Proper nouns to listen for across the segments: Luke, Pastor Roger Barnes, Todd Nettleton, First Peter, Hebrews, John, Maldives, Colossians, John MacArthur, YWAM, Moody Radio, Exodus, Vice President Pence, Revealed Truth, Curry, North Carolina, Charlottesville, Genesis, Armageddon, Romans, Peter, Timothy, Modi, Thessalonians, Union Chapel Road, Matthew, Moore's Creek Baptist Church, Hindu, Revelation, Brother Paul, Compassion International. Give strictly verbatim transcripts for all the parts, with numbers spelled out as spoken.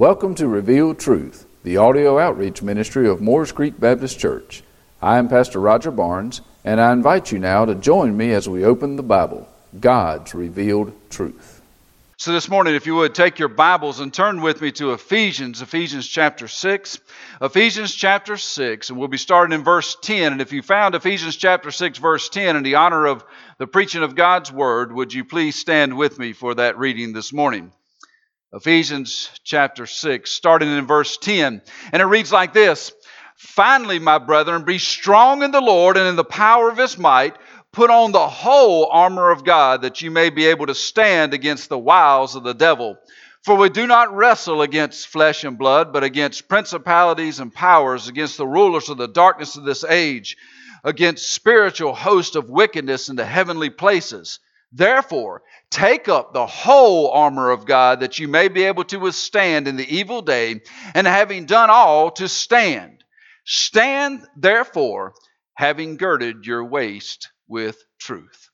Welcome to Revealed Truth, the audio outreach ministry of Moore's Creek Baptist Church. I am Pastor Roger Barnes, and I invite you now to join me as we open the Bible, God's revealed truth. So this morning, if you would, take your Bibles and turn with me to Ephesians, Ephesians chapter six. Ephesians chapter six, and we'll be starting in verse ten. And if you found Ephesians chapter six, verse ten, in the honor of the preaching of God's Word, would you please stand with me for that reading this morning? Ephesians chapter six, starting in verse ten, and it reads like this: Finally, my brethren, be strong in the Lord and in the power of His might. Put on the whole armor of God, that you may be able to stand against the wiles of the devil. For we do not wrestle against flesh and blood, but against principalities and powers, against the rulers of the darkness of this age, against spiritual hosts of wickedness in the heavenly places. Therefore, take up the whole armor of God, that you may be able to withstand in the evil day, and having done all, to stand. Stand, therefore, having girded your waist with truth.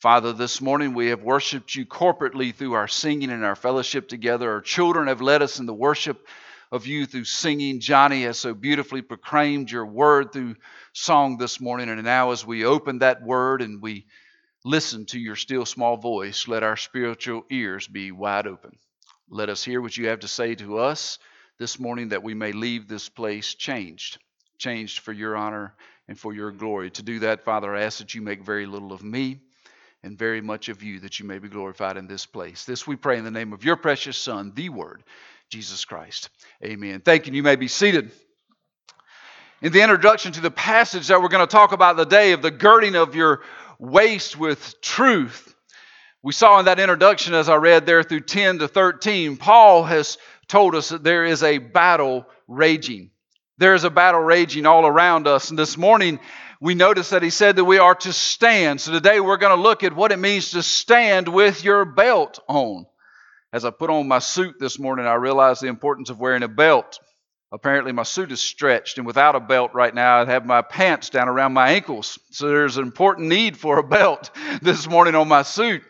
Father, this morning we have worshiped you corporately through our singing and our fellowship together. Our children have led us in the worship of you through singing. Johnny has so beautifully proclaimed your word through song this morning. And now as we open that word and we listen to your still small voice, let our spiritual ears be wide open. Let us hear what you have to say to us this morning, that we may leave this place changed, changed for your honor and for your glory. To do that, Father, I ask that you make very little of me and very much of you, that you may be glorified in this place. This we pray in the name of your precious Son, the Word, Jesus Christ. Amen. Thank you. You may be seated. In the introduction to the passage that we're going to talk about today, of the girding of your waist with truth, we saw in that introduction, as I read there through ten to thirteen, Paul has told us that there is a battle raging. There is a battle raging all around us. And this morning, we noticed that he said that we are to stand. So today we're going to look at what it means to stand with your belt on. As I put on my suit this morning, I realized the importance of wearing a belt. Apparently my suit is stretched, and without a belt right now, I'd have my pants down around my ankles. So there's an important need for a belt this morning on my suit.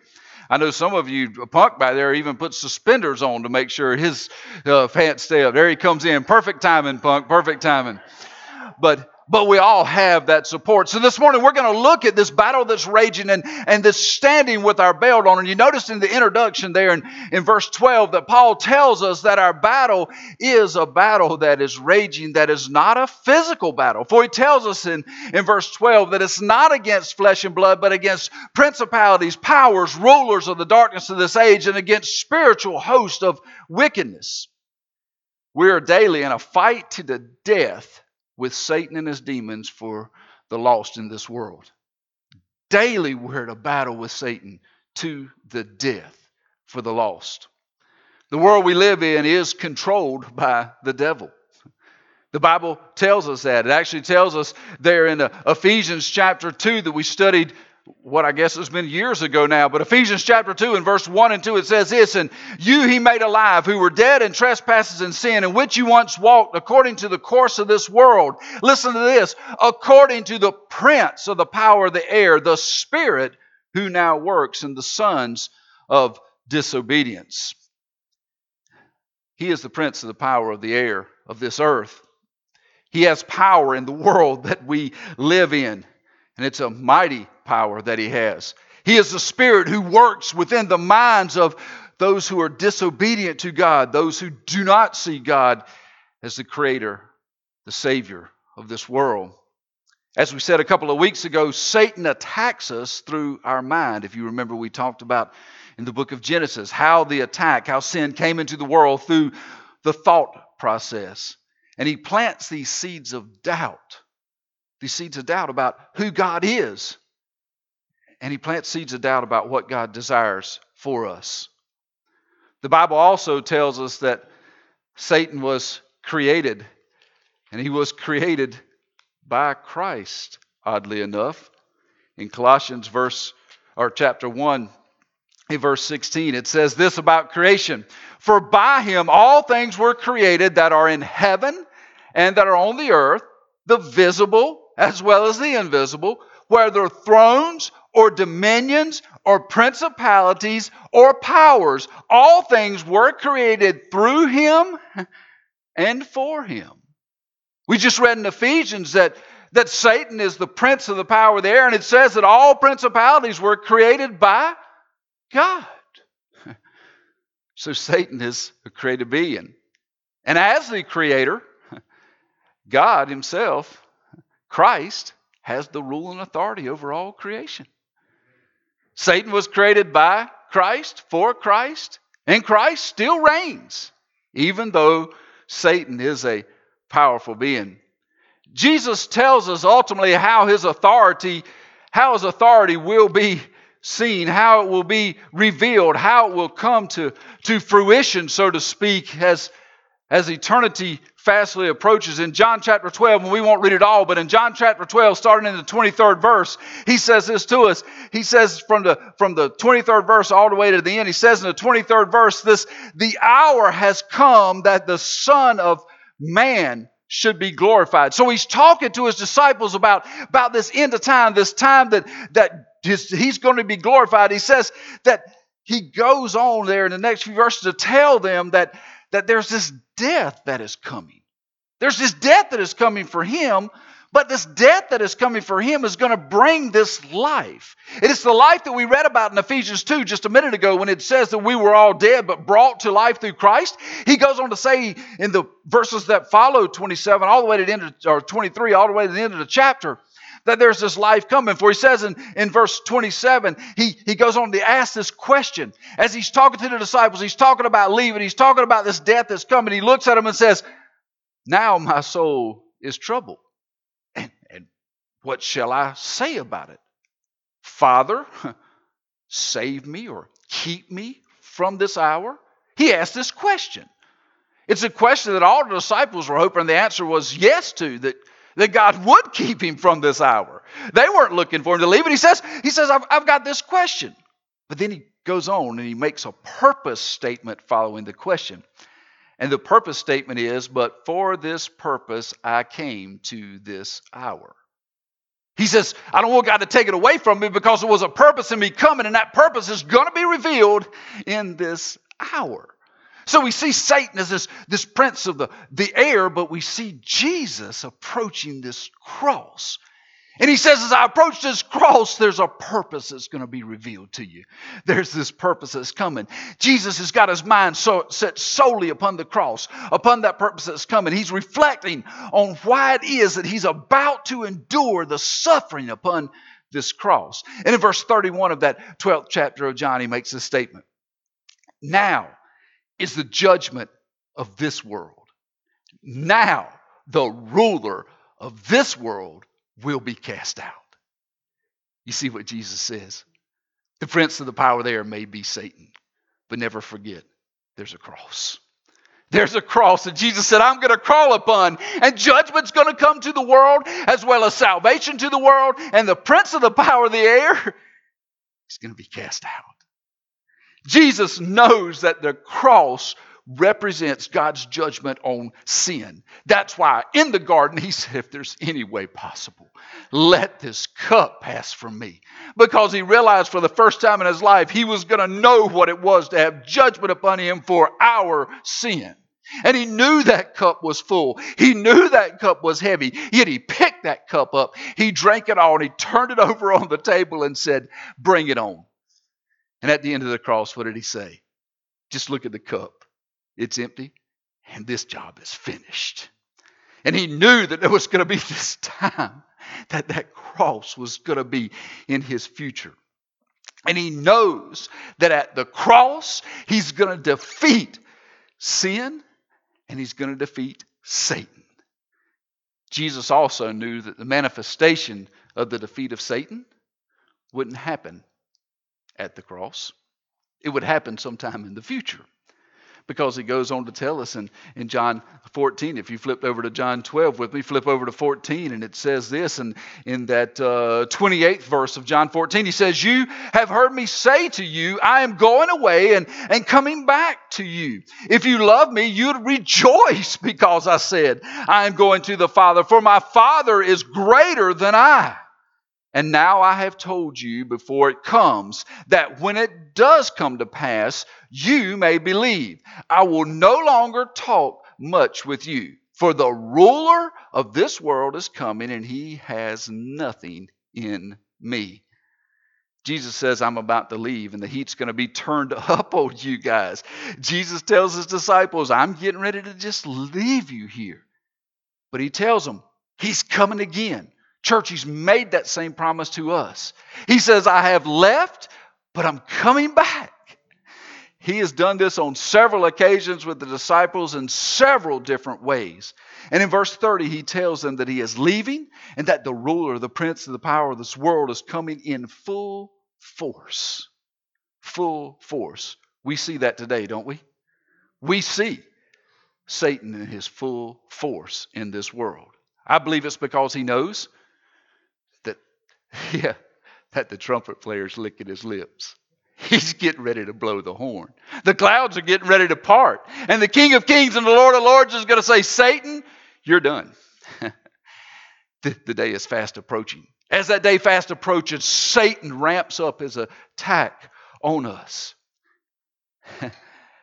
I know some of you, a punk by there, even put suspenders on to make sure his uh, pants stay up. There he comes in. Perfect timing, punk. Perfect timing. But but we all have that support. So this morning we're going to look at this battle that's raging and, and this standing with our belt on. And you notice in the introduction there in, in verse twelve that Paul tells us that our battle is a battle that is raging, that is not a physical battle. For he tells us in, in verse twelve that it's not against flesh and blood, but against principalities, powers, rulers of the darkness of this age, and against spiritual hosts of wickedness. We are daily in a fight to the death with Satan and his demons for the lost in this world. Daily we're at a battle with Satan to the death for the lost. The world we live in is controlled by the devil. The Bible tells us that. It actually tells us there in Ephesians chapter two that we studied, what I guess has been years ago now, but Ephesians chapter two and verse one and two, it says this: And you he made alive, who were dead in trespasses and sin, in which you once walked according to the course of this world. Listen to this: according to the prince of the power of the air, the spirit who now works in the sons of disobedience. He is the prince of the power of the air of this earth. He has power in the world that we live in, and it's a mighty power that he has. He is the spirit who works within the minds of those who are disobedient to God, those who do not see God as the creator, the savior of this world. As we said a couple of weeks ago, Satan attacks us through our mind. If you remember, we talked about in the book of Genesis how the attack, how sin came into the world through the thought process. And he plants these seeds of doubt, these seeds of doubt about who God is. And he plants seeds of doubt about what God desires for us. The Bible also tells us that Satan was created, and he was created by Christ, oddly enough. In Colossians verse or chapter one, in verse sixteen, it says this about creation: For by him all things were created that are in heaven and that are on the earth, the visible as well as the invisible, whether thrones or dominions or principalities or powers. All things were created through him and for him. We just read in Ephesians that, that Satan is the prince of the power of the air, and it says that all principalities were created by God. So Satan is a created being. And as the creator, God himself, Christ, has the rule and authority over all creation. Satan was created by Christ, for Christ, and Christ still reigns, even though Satan is a powerful being. Jesus tells us ultimately how his authority, how his authority will be seen, how it will be revealed, how it will come to, to fruition, so to speak, as, as eternity fastly approaches. In John chapter twelve, and we won't read it all, but in John chapter twelve, starting in the twenty-third verse, he says this to us. He says from the, from the twenty-third verse all the way to the end, he says in the twenty-third verse, this, the hour has come that the Son of Man should be glorified. So he's talking to his disciples about, about this end of time, this time that, that His, he's going to be glorified. He says that he goes on there in the next few verses to tell them that, that there's this death that is coming. There's this death that is coming for him, but this death that is coming for him is going to bring this life. It is the life that we read about in Ephesians two just a minute ago when it says that we were all dead but brought to life through Christ. He goes on to say in the verses that follow twenty-seven all the way to the end of, or twenty-three all the way to the end of the chapter, that there's this life coming for. He says in, in verse twenty-seven, he, he goes on to ask this question. As he's talking to the disciples, he's talking about leaving, he's talking about this death that's coming. He looks at them and says, now my soul is troubled. And, and what shall I say about it? Father, save me or keep me from this hour? He asked this question. It's a question that all the disciples were hoping the answer was yes to, that that God would keep him from this hour. They weren't looking for him to leave. And he says, he says, I've, I've got this question. But then he goes on and he makes a purpose statement following the question. And the purpose statement is, but for this purpose I came to this hour. He says, I don't want God to take it away from me because there was a purpose in me coming, and that purpose is going to be revealed in this hour. So we see Satan as this, this prince of the, the air, but we see Jesus approaching this cross. And he says, as I approach this cross, there's a purpose that's going to be revealed to you. There's this purpose that's coming. Jesus has got his mind so, set solely upon the cross, upon that purpose that's coming. He's reflecting on why it is that he's about to endure the suffering upon this cross. And in verse thirty-one of that twelfth chapter of John, he makes this statement. Now is the judgment of this world. Now the ruler of this world will be cast out. You see what Jesus says. The prince of the power there may be Satan, but never forget there's a cross. There's a cross that Jesus said, I'm going to crawl upon, and judgment's going to come to the world as well as salvation to the world, and the prince of the power of the air is going to be cast out. Jesus knows that the cross represents God's judgment on sin. That's why in the garden, he said, if there's any way possible, let this cup pass from me. Because he realized for the first time in his life, he was going to know what it was to have judgment upon him for our sin. And he knew that cup was full. He knew that cup was heavy. Yet he picked that cup up. He drank it all and he turned it over on the table and said, bring it on. And at the end of the cross, what did he say? Just look at the cup. It's empty, and this job is finished. And he knew that there was going to be this time that that cross was going to be in his future. And he knows that at the cross, he's going to defeat sin, and he's going to defeat Satan. Jesus also knew that the manifestation of the defeat of Satan wouldn't happen at the cross. It would happen sometime in the future, because he goes on to tell us in, in John fourteen, if you flip over to John twelve with me, flip over to fourteen, and it says this, and in that uh, twenty-eighth verse of John fourteen, he says, you have heard me say to you, I am going away and, and coming back to you. If you love me, you'd rejoice because I said, I am going to the Father, for my Father is greater than I. And now I have told you before it comes, that when it does come to pass, you may believe. I will no longer talk much with you, for the ruler of this world is coming, and he has nothing in me. Jesus says, I'm about to leave, and the heat's going to be turned up on you guys. Jesus tells his disciples, I'm getting ready to just leave you here. But he tells them, he's coming again. Church, he's made that same promise to us. He says, I have left, but I'm coming back. He has done this on several occasions with the disciples in several different ways. And in verse thirty, he tells them that he is leaving and that the ruler, the prince of the power of this world is coming in full force. Full force. We see that today, don't we? We see Satan in his full force in this world. I believe it's because he knows that, yeah, that the trumpet player's licking his lips. He's getting ready to blow the horn. The clouds are getting ready to part. And the King of Kings and the Lord of Lords is going to say, Satan, you're done. the, the day is fast approaching. As that day fast approaches, Satan ramps up his attack on us.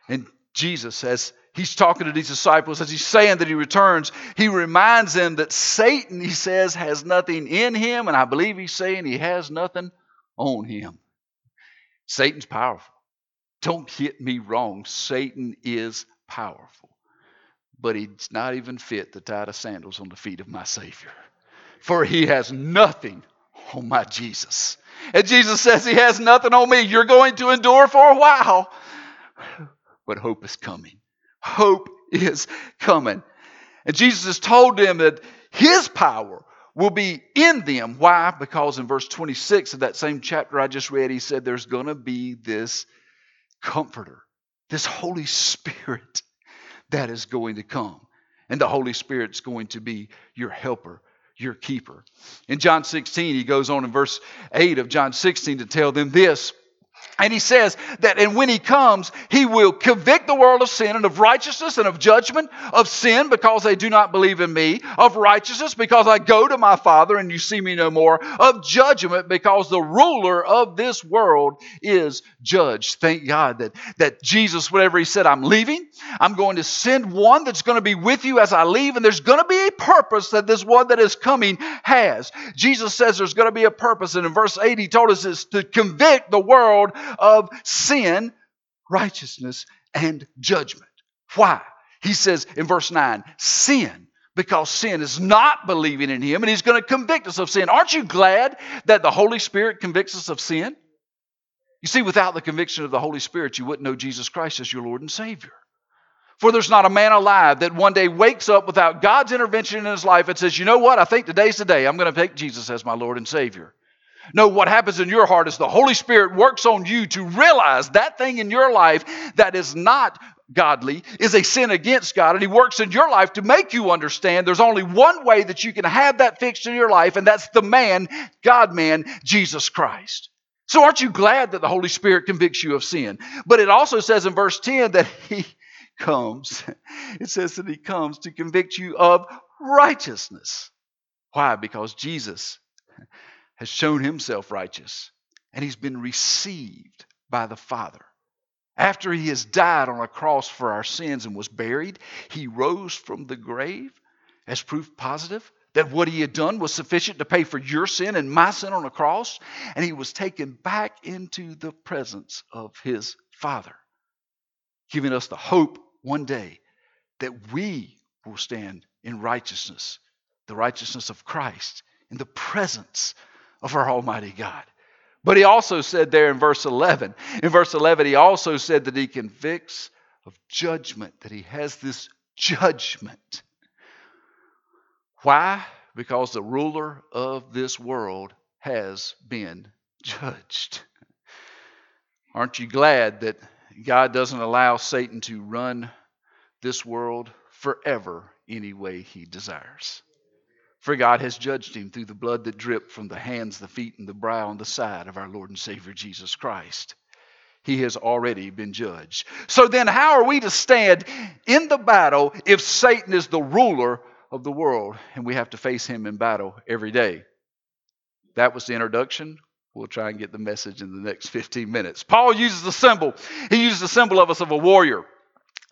And Jesus says, he's talking to these disciples as he's saying that he returns. He reminds them that Satan, he says, has nothing in him. And I believe he's saying he has nothing on him. Satan's powerful. Don't get me wrong. Satan is powerful. But he's not even fit to tie the sandals on the feet of my Savior. For he has nothing on my Jesus. And Jesus says he has nothing on me. You're going to endure for a while. But hope is coming. Hope is coming. And Jesus has told them that his power will be in them. Why? Because in verse twenty-six of that same chapter I just read, he said there's going to be this comforter, this Holy Spirit that is going to come. And the Holy Spirit's going to be your helper, your keeper. In John sixteen, he goes on in verse eight of John sixteen to tell them this. And he says that, and when he comes, he will convict the world of sin and of righteousness and of judgment, of sin because they do not believe in me, of righteousness because I go to my Father and you see me no more, of judgment because the ruler of this world is judged. Thank God that, that Jesus, whatever he said, I'm leaving, I'm going to send one that's going to be with you as I leave, and there's going to be a purpose that this one that is coming has. Jesus says there's going to be a purpose, and in verse eight he told us it's to convict the world of sin, righteousness, and judgment. Why? He says in verse nine, sin, because sin is not believing in him, and he's going to convict us of sin. Aren't you glad that the Holy Spirit convicts us of sin? You see, without the conviction of the Holy Spirit, you wouldn't know Jesus Christ as your Lord and Savior. For there's not a man alive that one day wakes up without God's intervention in his life and says, you know what? I think today's the day I'm going to take Jesus as my Lord and Savior. No, what happens in your heart is the Holy Spirit works on you to realize that thing in your life that is not godly is a sin against God. And he works in your life to make you understand there's only one way that you can have that fixed in your life, and that's the man, God-man, Jesus Christ. So aren't you glad that the Holy Spirit convicts you of sin? But it also says in verse ten that he comes. It says that he comes to convict you of righteousness. Why? Because Jesus has shown himself righteous, and he's been received by the Father. After he has died on a cross for our sins and was buried, he rose from the grave as proof positive that what he had done was sufficient to pay for your sin and my sin on a cross, and he was taken back into the presence of his Father, giving us the hope one day that we will stand in righteousness, the righteousness of Christ, in the presence of our Almighty God. But he also said there in verse eleven, in verse eleven, he also said that he convicts of judgment, that he has this judgment. Why? Because the ruler of this world has been judged. Aren't you glad that God doesn't allow Satan to run this world forever any way he desires? For God has judged him through the blood that dripped from the hands, the feet, and the brow and the side of our Lord and Savior Jesus Christ. He has already been judged. So then how are we to stand in the battle if Satan is the ruler of the world and we have to face him in battle every day? That was the introduction. We'll try and get the message in the next fifteen minutes. Paul uses the symbol. He uses the symbol of us of a warrior.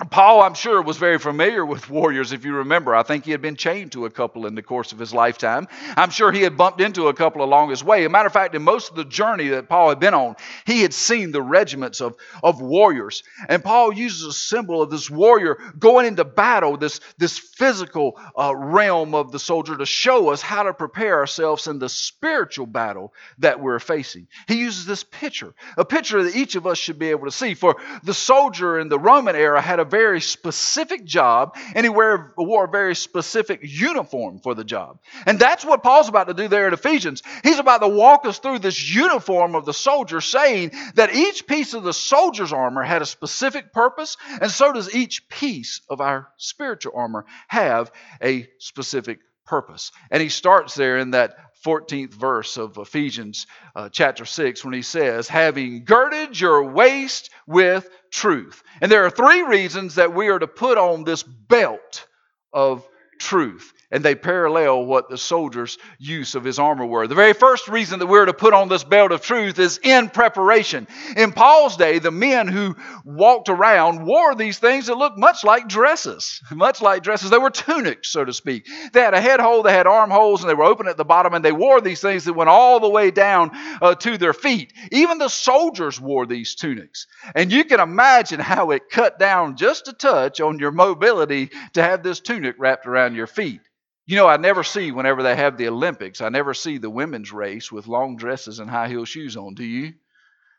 Paul, I'm sure, was very familiar with warriors, if you remember. I think he had been chained to a couple in the course of his lifetime. I'm sure he had bumped into a couple along his way. As a matter of fact, in most of the journey that Paul had been on, he had seen the regiments of, of warriors. And Paul uses a symbol of this warrior going into battle, this, this physical uh, realm of the soldier, to show us how to prepare ourselves in the spiritual battle that we're facing. He uses this picture, a picture that each of us should be able to see. For the soldier in the Roman era had a very specific job, and he wore, wore a very specific uniform for the job. And that's what Paul's about to do there in Ephesians. He's about to walk us through this uniform of the soldier, saying that each piece of the soldier's armor had a specific purpose, and so does each piece of our spiritual armor have a specific purpose. And he starts there in that fourteenth verse of Ephesians uh, chapter six when he says, having girded your waist with truth. And there are three reasons that we are to put on this belt of truth. And they parallel what the soldier's use of his armor were. The very first reason that we're to put on this belt of truth is in preparation. In Paul's day, the men who walked around wore these things that looked much like dresses. Much like dresses. They were tunics, so to speak. They had a head hole, they had armholes, and they were open at the bottom, and they wore these things that went all the way down uh, to their feet. Even the soldiers wore these tunics. And you can imagine how it cut down just a touch on your mobility to have this tunic wrapped around your feet. You know, I never see whenever they have the Olympics, I never see the women's race with long dresses and high heel shoes on, do you?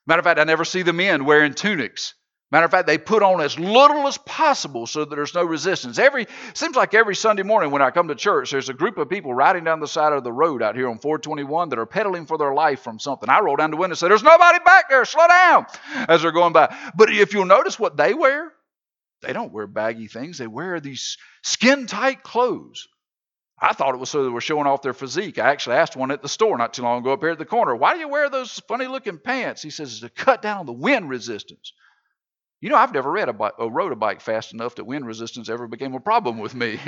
Matter of fact, I never see the men wearing tunics. Matter of fact, they put on as little as possible so that there's no resistance. Every seems like every Sunday morning when I come to church, there's a group of people riding down the side of the road out here on four twenty-one that are pedaling for their life from something. I roll down the window and say, there's nobody back there, slow down, as they're going by. But if you'll notice what they wear, they don't wear baggy things. They wear these skin-tight clothes. I thought it was so they were showing off their physique. I actually asked one at the store not too long ago up here at the corner, why do you wear those funny-looking pants? He says, it's to cut down on the wind resistance. You know, I've never read a bike, or rode a bike fast enough that wind resistance ever became a problem with me.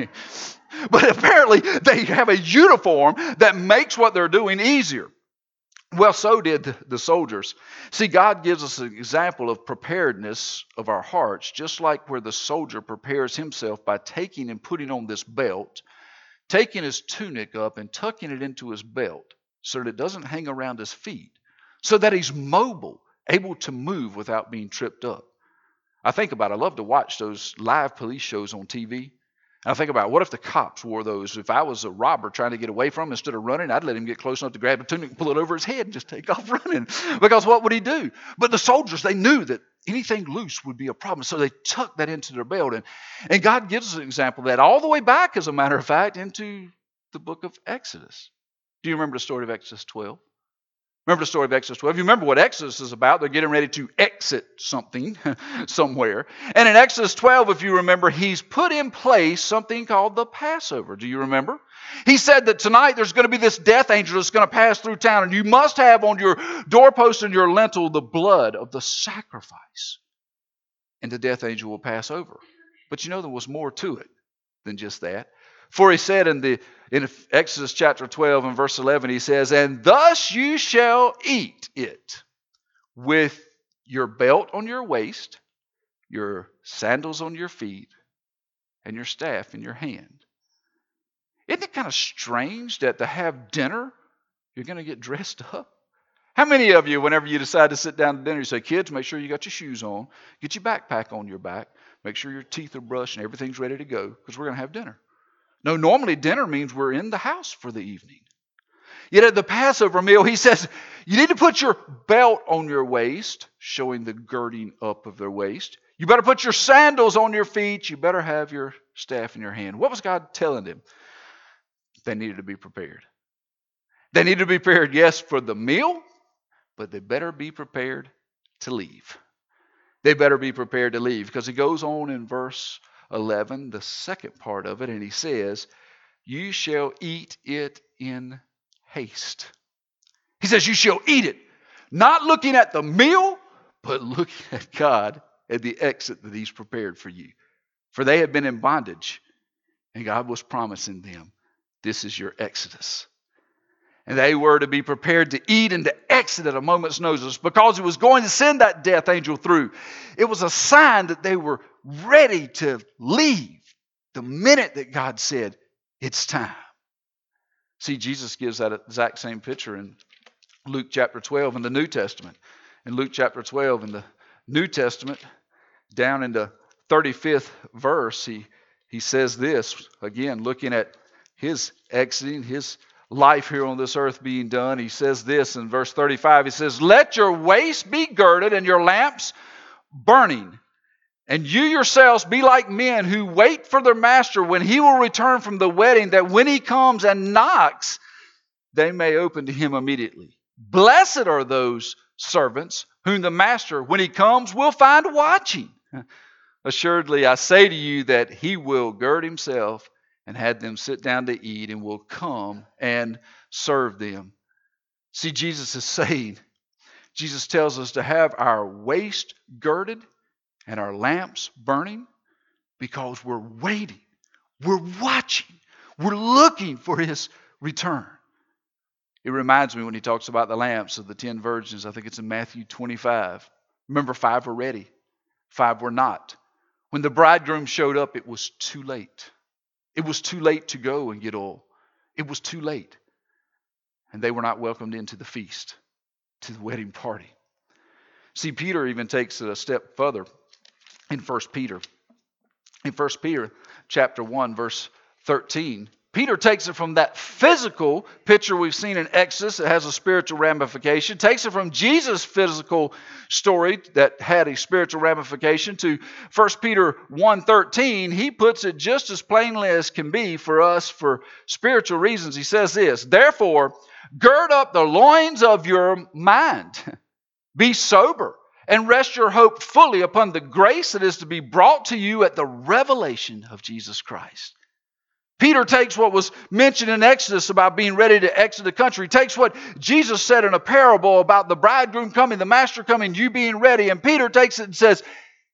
But apparently, they have a uniform that makes what they're doing easier. Well, so did the soldiers. See, God gives us an example of preparedness of our hearts, just like where the soldier prepares himself by taking and putting on this belt, taking his tunic up and tucking it into his belt so that it doesn't hang around his feet, so that he's mobile, able to move without being tripped up. I think about it. I love to watch those live police shows on T V. And I think about, what if the cops wore those? If I was a robber trying to get away from him, instead of running, I'd let him get close enough to grab the tunic and pull it over his head and just take off running. Because what would he do? But the soldiers, they knew that anything loose would be a problem. So they tucked that into their belt. And, and God gives us an example of that all the way back, as a matter of fact, into the book of Exodus. Do you remember the story of Exodus twelve? Remember the story of Exodus twelve? You remember what Exodus is about. They're getting ready to exit something somewhere. And in Exodus twelve, if you remember, he's put in place something called the Passover. Do you remember? He said that tonight there's going to be this death angel that's going to pass through town, and you must have on your doorpost and your lintel the blood of the sacrifice. And the death angel will pass over. But you know, there was more to it than just that. For he said in the in Exodus chapter twelve and verse eleven, he says, and thus you shall eat it, with your belt on your waist, your sandals on your feet, and your staff in your hand. Isn't it kind of strange that to have dinner, you're going to get dressed up? How many of you, whenever you decide to sit down to dinner, you say, kids, make sure you got your shoes on, get your backpack on your back, make sure your teeth are brushed and everything's ready to go, because we're going to have dinner. No, normally dinner means we're in the house for the evening. Yet at the Passover meal, he says, you need to put your belt on your waist, showing the girding up of their waist. You better put your sandals on your feet. You better have your staff in your hand. What was God telling them? They needed to be prepared. They needed to be prepared, yes, for the meal, but they better be prepared to leave. They better be prepared to leave, because he goes on in verse eleven, the second part of it, and he says, you shall eat it in haste. He says, you shall eat it, not looking at the meal, but looking at God at the exit that he's prepared for you. For they had been in bondage, and God was promising them, this is your exodus. And they were to be prepared to eat and to exit at a moment's notice because he was going to send that death angel through. It was a sign that they were ready to leave the minute that God said, it's time. See, Jesus gives that exact same picture in Luke chapter twelve in the New Testament. In Luke chapter twelve in the New Testament, down in the thirty-fifth verse, he, he says this, again, looking at his exiting, his life here on this earth being done. He says this in verse thirty-five. He says, let your waist be girded and your lamps burning. And you yourselves be like men who wait for their master when he will return from the wedding, that when he comes and knocks, they may open to him immediately. Blessed are those servants whom the master, when he comes, will find watching. Assuredly, I say to you that he will gird himself and had them sit down to eat, and will come and serve them. See, Jesus is saying, Jesus tells us to have our waist girded and our lamps burning because we're waiting, we're watching, we're looking for his return. It reminds me when he talks about the lamps of the ten virgins, I think it's in Matthew twenty-five. Remember, five were ready, five were not. When the bridegroom showed up, it was too late. It was too late to go and get oil. It was too late. And they were not welcomed into the feast, to the wedding party. See, Peter even takes it a step further in First Peter. In First Peter chapter one, verse thirteen, Peter takes it from that physical picture we've seen in Exodus that has a spiritual ramification, takes it from Jesus' physical story that had a spiritual ramification to First Peter one thirteen. He puts it just as plainly as can be for us for spiritual reasons. He says this, therefore, gird up the loins of your mind, be sober, and rest your hope fully upon the grace that is to be brought to you at the revelation of Jesus Christ. Peter takes what was mentioned in Exodus about being ready to exit the country. He takes what Jesus said in a parable about the bridegroom coming, the master coming, you being ready. And Peter takes it and says,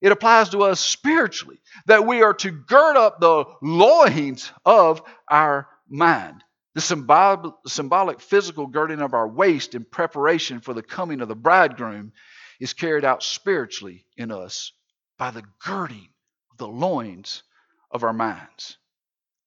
it applies to us spiritually, that we are to gird up the loins of our mind. The symbol, symbolic physical girding of our waist in preparation for the coming of the bridegroom is carried out spiritually in us by the girding of the loins of our minds.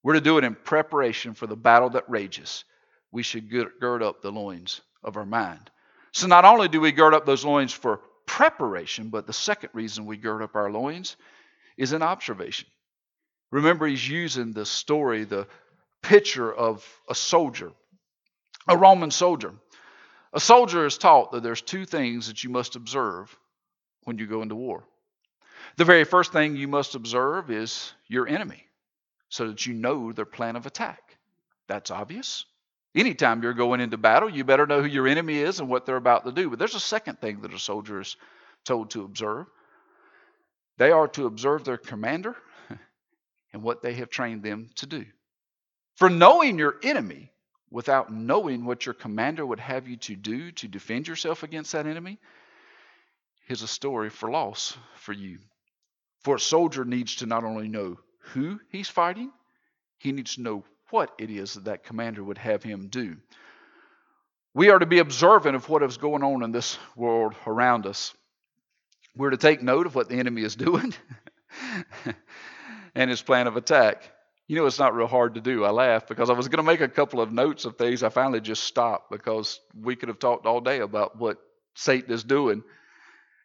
We're to do it in preparation for the battle that rages. We should gird up the loins of our mind. So not only do we gird up those loins for preparation, but the second reason we gird up our loins is in observation. Remember, he's using the story, the picture of a soldier, a Roman soldier. A soldier is taught that there's two things that you must observe when you go into war. The very first thing you must observe is your enemy, so that you know their plan of attack. That's obvious. Anytime you're going into battle, you better know who your enemy is and what they're about to do. But there's a second thing that a soldier is told to observe. They are to observe their commander and what they have trained them to do. For knowing your enemy without knowing what your commander would have you to do to defend yourself against that enemy is a story for loss for you. For a soldier needs to not only know who he's fighting, he needs to know what it is that that commander would have him do. We are to be observant of what is going on in this world around us. We're to take note of what the enemy is doing and his plan of attack. You know, it's not real hard to do. I laugh because I was going to make a couple of notes of things. I finally just stopped because we could have talked all day about what Satan is doing.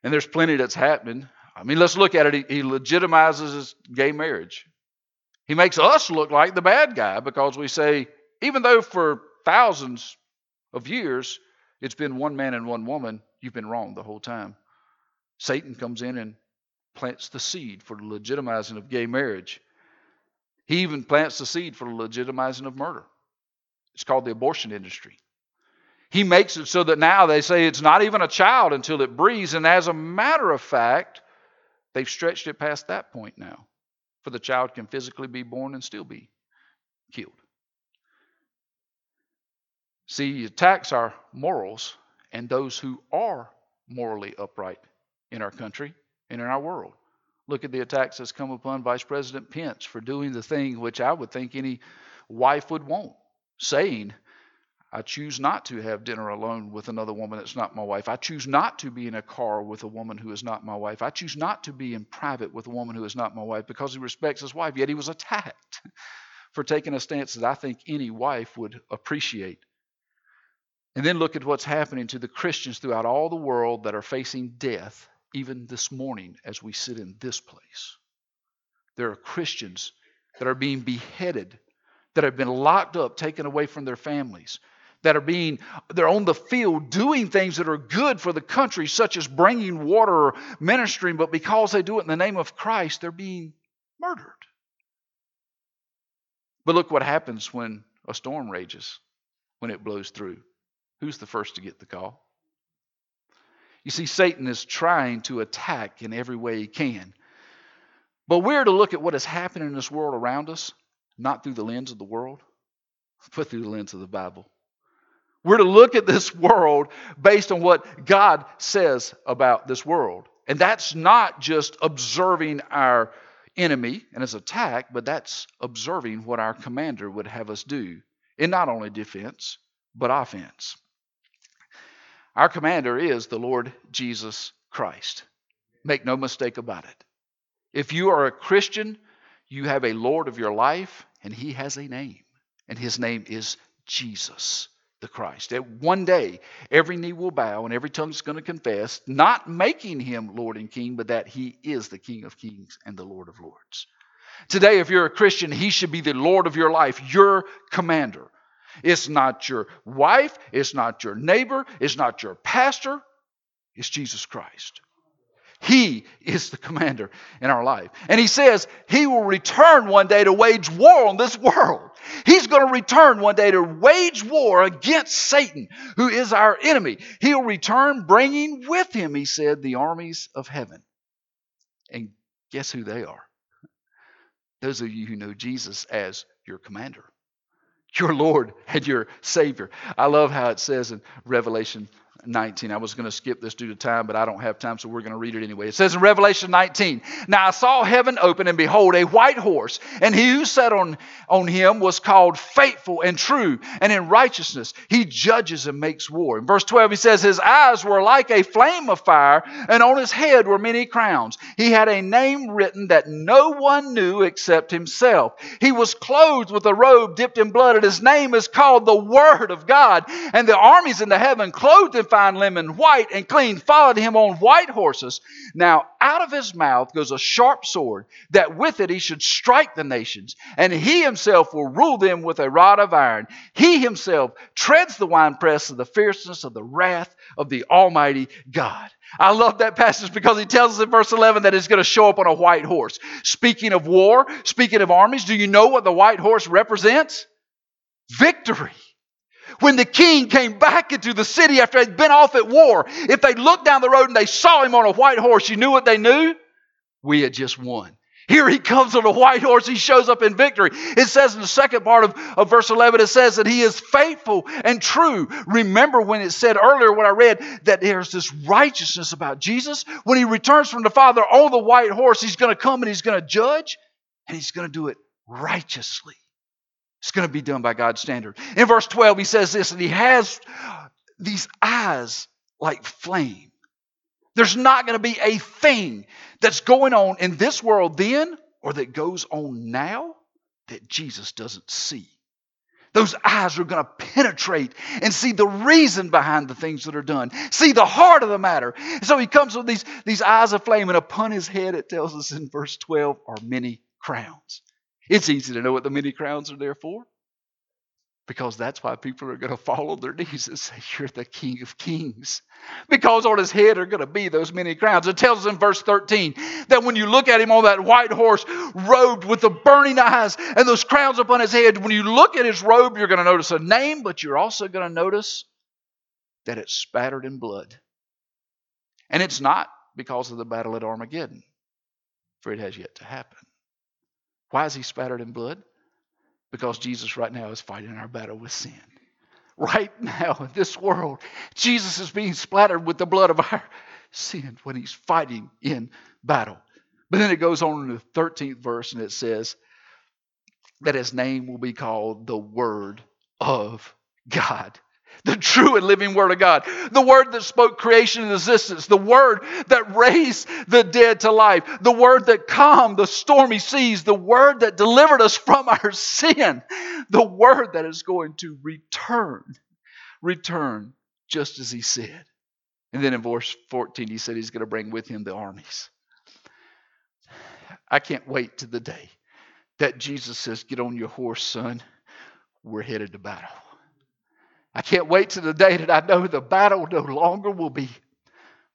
And there's plenty that's happening. I mean, let's look at it. He, he legitimizes gay marriage. He makes us look like the bad guy because we say, even though for thousands of years it's been one man and one woman, you've been wrong the whole time. Satan comes in and plants the seed for the legitimizing of gay marriage. He even plants the seed for the legitimizing of murder. It's called the abortion industry. He makes it so that now they say it's not even a child until it breathes. And as a matter of fact, they've stretched it past that point now, for the child can physically be born and still be killed. See, he attacks our morals and those who are morally upright in our country and in our world. Look at the attacks that's come upon Vice President Pence for doing the thing which I would think any wife would want, saying, I choose not to have dinner alone with another woman that's not my wife. I choose not to be in a car with a woman who is not my wife. I choose not to be in private with a woman who is not my wife, because he respects his wife. Yet he was attacked for taking a stance that I think any wife would appreciate. And then look at what's happening to the Christians throughout all the world that are facing death, even this morning as we sit in this place. There are Christians that are being beheaded, that have been locked up, taken away from their families, that are being, they're on the field doing things that are good for the country, such as bringing water or ministering, but because they do it in the name of Christ, they're being murdered. But look what happens when a storm rages, when it blows through. Who's the first to get the call? You see, Satan is trying to attack in every way he can. But we're to look at what is happening in this world around us, not through the lens of the world, but through the lens of the Bible. We're to look at this world based on what God says about this world. And that's not just observing our enemy and his attack, but that's observing what our commander would have us do in not only defense, but offense. Our commander is the Lord Jesus Christ. Make no mistake about it. If you are a Christian, you have a Lord of your life, and he has a name. And his name is Jesus the Christ. And one day, every knee will bow and every tongue is going to confess, not making him Lord and King, but that he is the King of Kings and the Lord of Lords. Today, if you're a Christian, he should be the Lord of your life, your commander. It's not your wife, it's not your neighbor, it's not your pastor, it's Jesus Christ. He is the commander in our life. And he says he will return one day to wage war on this world. He's going to return one day to wage war against Satan, who is our enemy. He'll return bringing with him, he said, the armies of heaven. And guess who they are? Those of you who know Jesus as your commander, your Lord and your Savior. I love how it says in Revelation nineteen. I was going to skip this due to time, but I don't have time, so we're going to read it anyway. It says in Revelation nineteen, "Now I saw heaven open, and behold, a white horse, and he who sat on, on him was called Faithful and True, and in righteousness he judges and makes war." In verse twelve, he says, "His eyes were like a flame of fire, and on his head were many crowns. He had a name written that no one knew except himself. He was clothed with a robe dipped in blood, and his name is called the Word of God. And the armies in the heaven, clothed in fine linen, white and clean, followed him on white horses. Now out of his mouth goes a sharp sword, that with it he should strike the nations, and he himself will rule them with a rod of iron. He himself treads the winepress of the fierceness of the wrath of the Almighty God." I love that passage because he tells us in verse eleven that it's going to show up on a white horse. Speaking of war, speaking of armies, do you know what the white horse represents? Victory. When the king came back into the city after they'd been off at war, if they looked down the road and they saw him on a white horse, you knew what they knew? We had just won. Here he comes on a white horse. He shows up in victory. It says in the second part of, of verse eleven, it says that he is faithful and true. Remember when it said earlier, when I read, that there's this righteousness about Jesus. When he returns from the Father on the white horse, he's going to come and he's going to judge, and he's going to do it righteously. It's going to be done by God's standard. In verse twelve, he says this, and he has these eyes like flame. There's not going to be a thing that's going on in this world then, or that goes on now, that Jesus doesn't see. Those eyes are going to penetrate and see the reason behind the things that are done. See the heart of the matter. And so he comes with these, these eyes of flame, and upon his head, it tells us in verse twelve, are many crowns. It's easy to know what the many crowns are there for, because that's why people are going to fall on their knees and say, "You're the King of Kings," because on his head are going to be those many crowns. It tells us in verse thirteen that when you look at him on that white horse, robed with the burning eyes and those crowns upon his head, when you look at his robe, you're going to notice a name, but you're also going to notice that it's spattered in blood. And it's not because of the battle at Armageddon, for it has yet to happen. Why is he spattered in blood? Because Jesus right now is fighting our battle with sin. Right now in this world, Jesus is being splattered with the blood of our sin when he's fighting in battle. But then it goes on in the thirteenth verse, and it says that his name will be called the Word of God. The true and living Word of God. The Word that spoke creation into existence. The Word that raised the dead to life. The Word that calmed the stormy seas. The Word that delivered us from our sin. The Word that is going to return. Return just as He said. And then in verse fourteen, He said He's going to bring with Him the armies. I can't wait to the day that Jesus says, "Get on your horse, son. We're headed to battle." I can't wait to the day that I know the battle no longer will be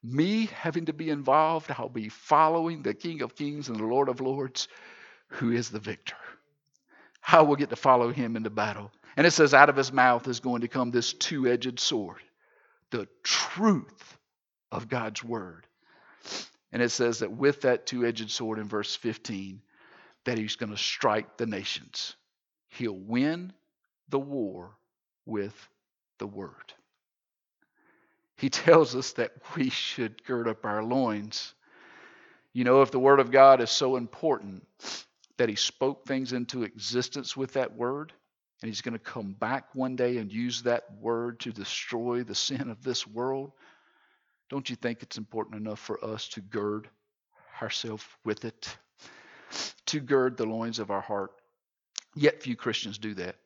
me having to be involved. I'll be following the King of Kings and the Lord of Lords, who is the victor. I will get to follow Him into battle. And it says, out of His mouth is going to come this two-edged sword, the truth of God's Word. And it says that with that two-edged sword in verse fifteen, that He's going to strike the nations. He'll win the war with the Word. He tells us that we should gird up our loins. You know, if the Word of God is so important that He spoke things into existence with that Word, and He's going to come back one day and use that Word to destroy the sin of this world, don't you think it's important enough for us to gird ourselves with it? To gird the loins of our heart. Yet few Christians do that.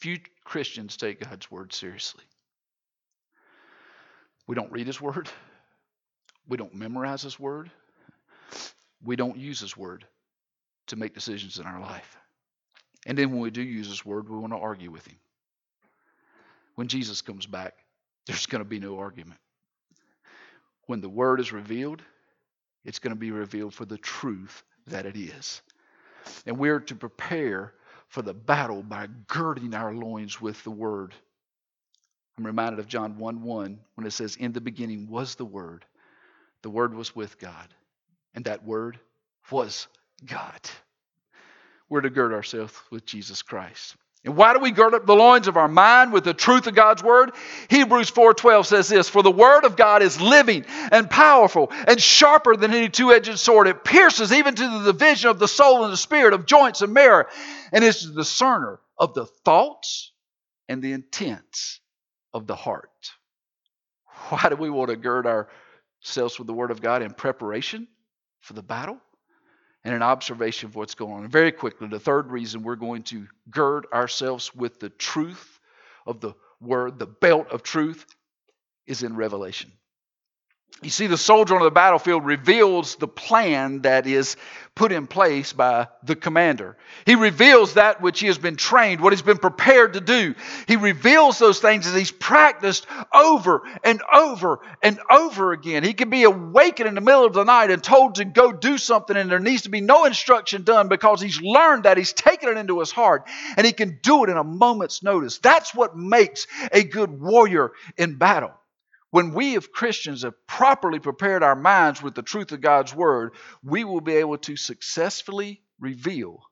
Few Christians take God's Word seriously. We don't read His Word. We don't memorize His Word. We don't use His Word to make decisions in our life. And then when we do use His Word, we want to argue with Him. When Jesus comes back, there's going to be no argument. When the Word is revealed, it's going to be revealed for the truth that it is. And we're to prepare for the battle by girding our loins with the Word. I'm reminded of John one one when it says, "In the beginning was the Word. The Word was with God. And that Word was God." We're to gird ourselves with Jesus Christ. And why do we gird up the loins of our mind with the truth of God's Word? Hebrews four twelve says this, "For the Word of God is living and powerful and sharper than any two-edged sword. It pierces even to the division of the soul and the spirit, of joints and marrow, and is the discerner of the thoughts and the intents of the heart." Why do we want to gird ourselves with the Word of God in preparation for the battle? And an observation of what's going on. And very quickly, the third reason we're going to gird ourselves with the truth of the Word, the belt of truth, is in Revelation. You see, the soldier on the battlefield reveals the plan that is put in place by the commander. He reveals that which he has been trained, what he's been prepared to do. He reveals those things as he's practiced over and over and over again. He can be awakened in the middle of the night and told to go do something, and there needs to be no instruction done because he's learned that, he's taken it into his heart, and he can do it in a moment's notice. That's what makes a good warrior in battle. When we as Christians have properly prepared our minds with the truth of God's Word, we will be able to successfully reveal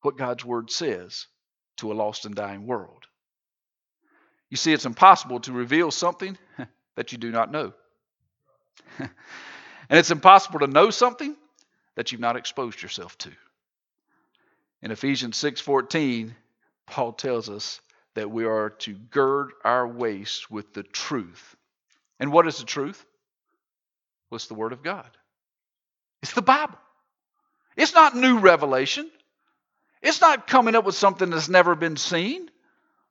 what God's Word says to a lost and dying world. You see, it's impossible to reveal something that you do not know. And it's impossible to know something that you've not exposed yourself to. In Ephesians six fourteen, Paul tells us that we are to gird our waist with the truth. And what is the truth? Well, it's the Word of God. It's the Bible. It's not new revelation. It's not coming up with something that's never been seen.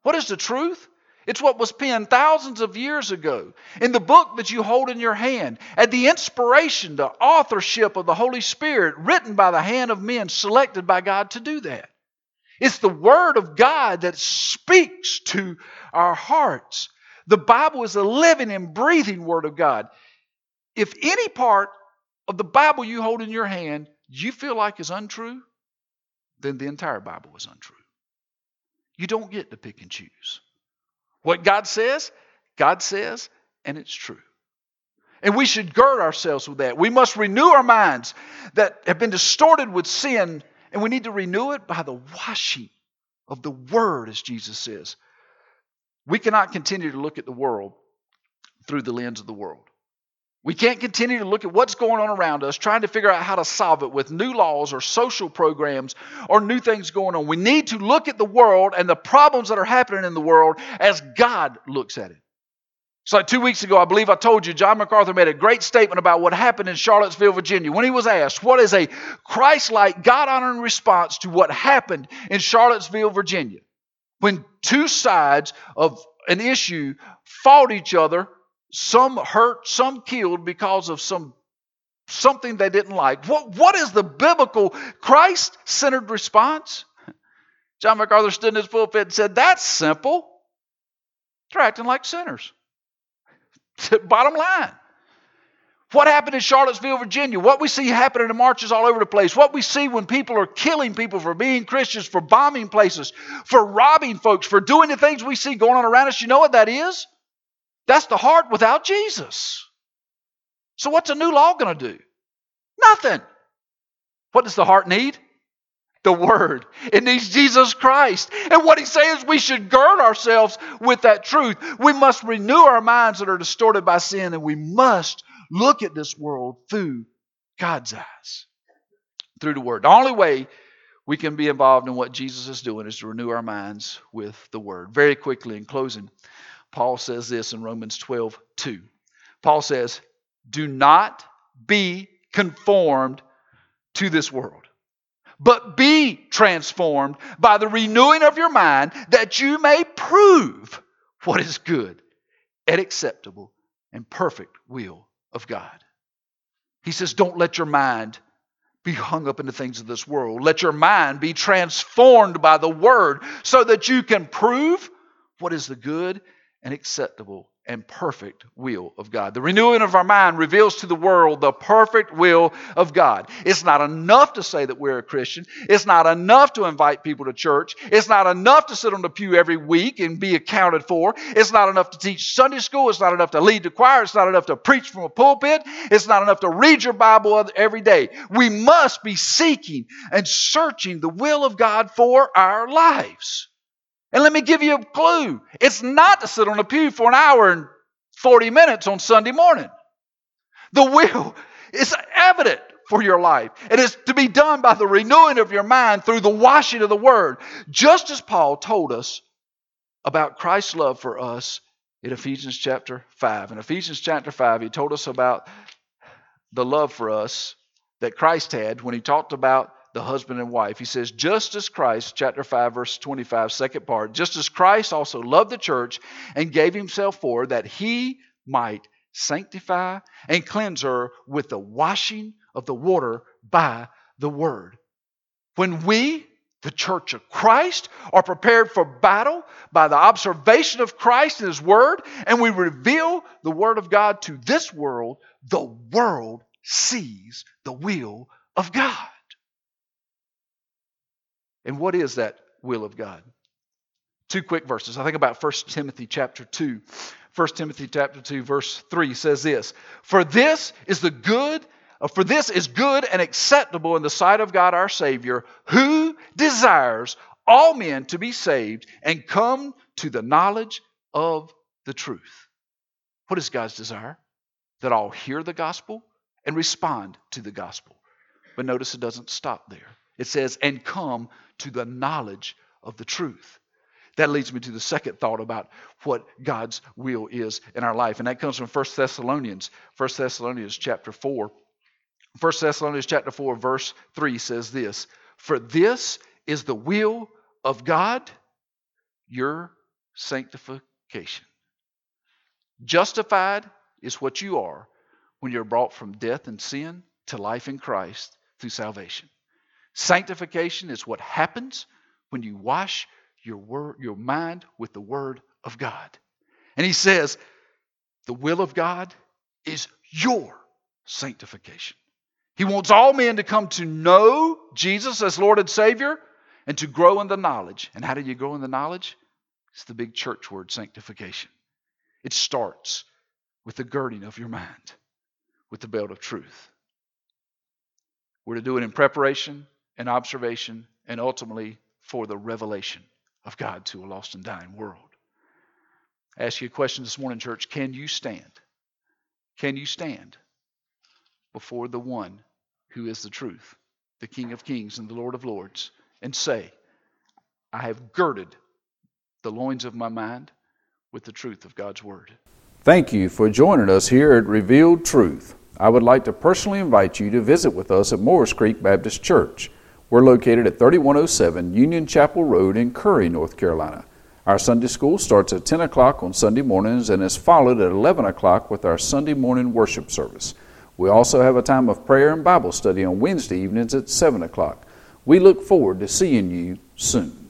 What is the truth? It's what was penned thousands of years ago in the book that you hold in your hand, at the inspiration, the authorship of the Holy Spirit, written by the hand of men, selected by God to do that. It's the Word of God that speaks to our hearts. The Bible is a living and breathing Word of God. If any part of the Bible you hold in your hand you feel like is untrue, then the entire Bible is untrue. You don't get to pick and choose. What God says, God says, and it's true. And we should gird ourselves with that. We must renew our minds that have been distorted with sin, and we need to renew it by the washing of the Word, as Jesus says. We cannot continue to look at the world through the lens of the world. We can't continue to look at what's going on around us, trying to figure out how to solve it with new laws or social programs or new things going on. We need to look at the world and the problems that are happening in the world as God looks at it. So like two weeks ago, I believe I told you, John MacArthur made a great statement about what happened in Charlottesville, Virginia, when he was asked, what is a Christ-like, God-honoring response to what happened in Charlottesville, Virginia, when two sides of an issue fought each other, some hurt, some killed because of some something they didn't like. What, what is the biblical Christ-centered response? John MacArthur stood in his pulpit and said, that's simple. They're acting like sinners. Bottom line, what happened in Charlottesville, Virginia, what we see happening in marches all over the place, what we see when people are killing people for being Christians, for bombing places, for robbing folks, for doing the things we see going on around us, you know what that is? That's the heart without Jesus. So what's a new law going to do? Nothing. What does the heart need? The Word. It needs Jesus Christ. And what he's saying is we should gird ourselves with that truth. We must renew our minds that are distorted by sin, and we must look at this world through God's eyes, through the Word. The only way we can be involved in what Jesus is doing is to renew our minds with the Word. Very quickly, in closing, Paul says this in Romans twelve two. Paul says, do not be conformed to this world, but be transformed by the renewing of your mind, that you may prove what is good and acceptable and perfect will of God. He says, don't let your mind be hung up in the things of this world. Let your mind be transformed by the Word so that you can prove what is the good and acceptable and perfect will of God. The renewing of our mind reveals to the world the perfect will of God. It's not enough to say that we're a Christian. It's not enough to invite people to church. It's not enough to sit on the pew every week and be accounted for. It's not enough to teach Sunday school. It's not enough to lead the choir. It's not enough to preach from a pulpit. It's not enough to read your Bible every day. We must be seeking and searching the will of God for our lives. And let me give you a clue. It's not to sit on a pew for an hour and forty minutes on Sunday morning. The will is evident for your life. It is to be done by the renewing of your mind through the washing of the Word. Just as Paul told us about Christ's love for us in Ephesians chapter five. In Ephesians chapter five, he told us about the love for us that Christ had when he talked about the husband and wife. He says, just as Christ, chapter five, verse twenty-five, second part, just as Christ also loved the church and gave himself for her, that he might sanctify and cleanse her with the washing of the water by the Word. When we, the church of Christ, are prepared for battle by the observation of Christ and his Word, and we reveal the Word of God to this world, the world sees the will of God. And what is that will of God? Two quick verses. I think about First Timothy chapter two. First Timothy chapter two, verse three says this, For this is the good, for this is good and acceptable in the sight of God our Savior, who desires all men to be saved and come to the knowledge of the truth. What is God's desire? That all hear the gospel and respond to the gospel. But notice it doesn't stop there. It says, and come to the knowledge of the truth. That leads me to the second thought about what God's will is in our life. And that comes from First Thessalonians. First Thessalonians chapter four. First Thessalonians chapter four, verse three says this, For this is the will of God, your sanctification. Justified is what you are when you're brought from death and sin to life in Christ through salvation. Sanctification is what happens when you wash your word, your mind with the Word of God. And he says, the will of God is your sanctification. He wants all men to come to know Jesus as Lord and Savior and to grow in the knowledge. And how do you grow in the knowledge? It's the big church word, sanctification. It starts with the girding of your mind, with the belt of truth. We're to do it in preparation, and observation, and ultimately for the revelation of God to a lost and dying world. I ask you a question this morning, church. Can you stand Can you stand before the one who is the truth, the King of Kings and the Lord of Lords, and say, I have girded the loins of my mind with the truth of God's Word? Thank you for joining us here at Revealed Truth. I would like to personally invite you to visit with us at Moore's Creek Baptist Church. We're located at thirty-one oh seven Union Chapel Road in Curry, North Carolina. Our Sunday school starts at ten o'clock on Sunday mornings and is followed at eleven o'clock with our Sunday morning worship service. We also have a time of prayer and Bible study on Wednesday evenings at seven o'clock. We look forward to seeing you soon.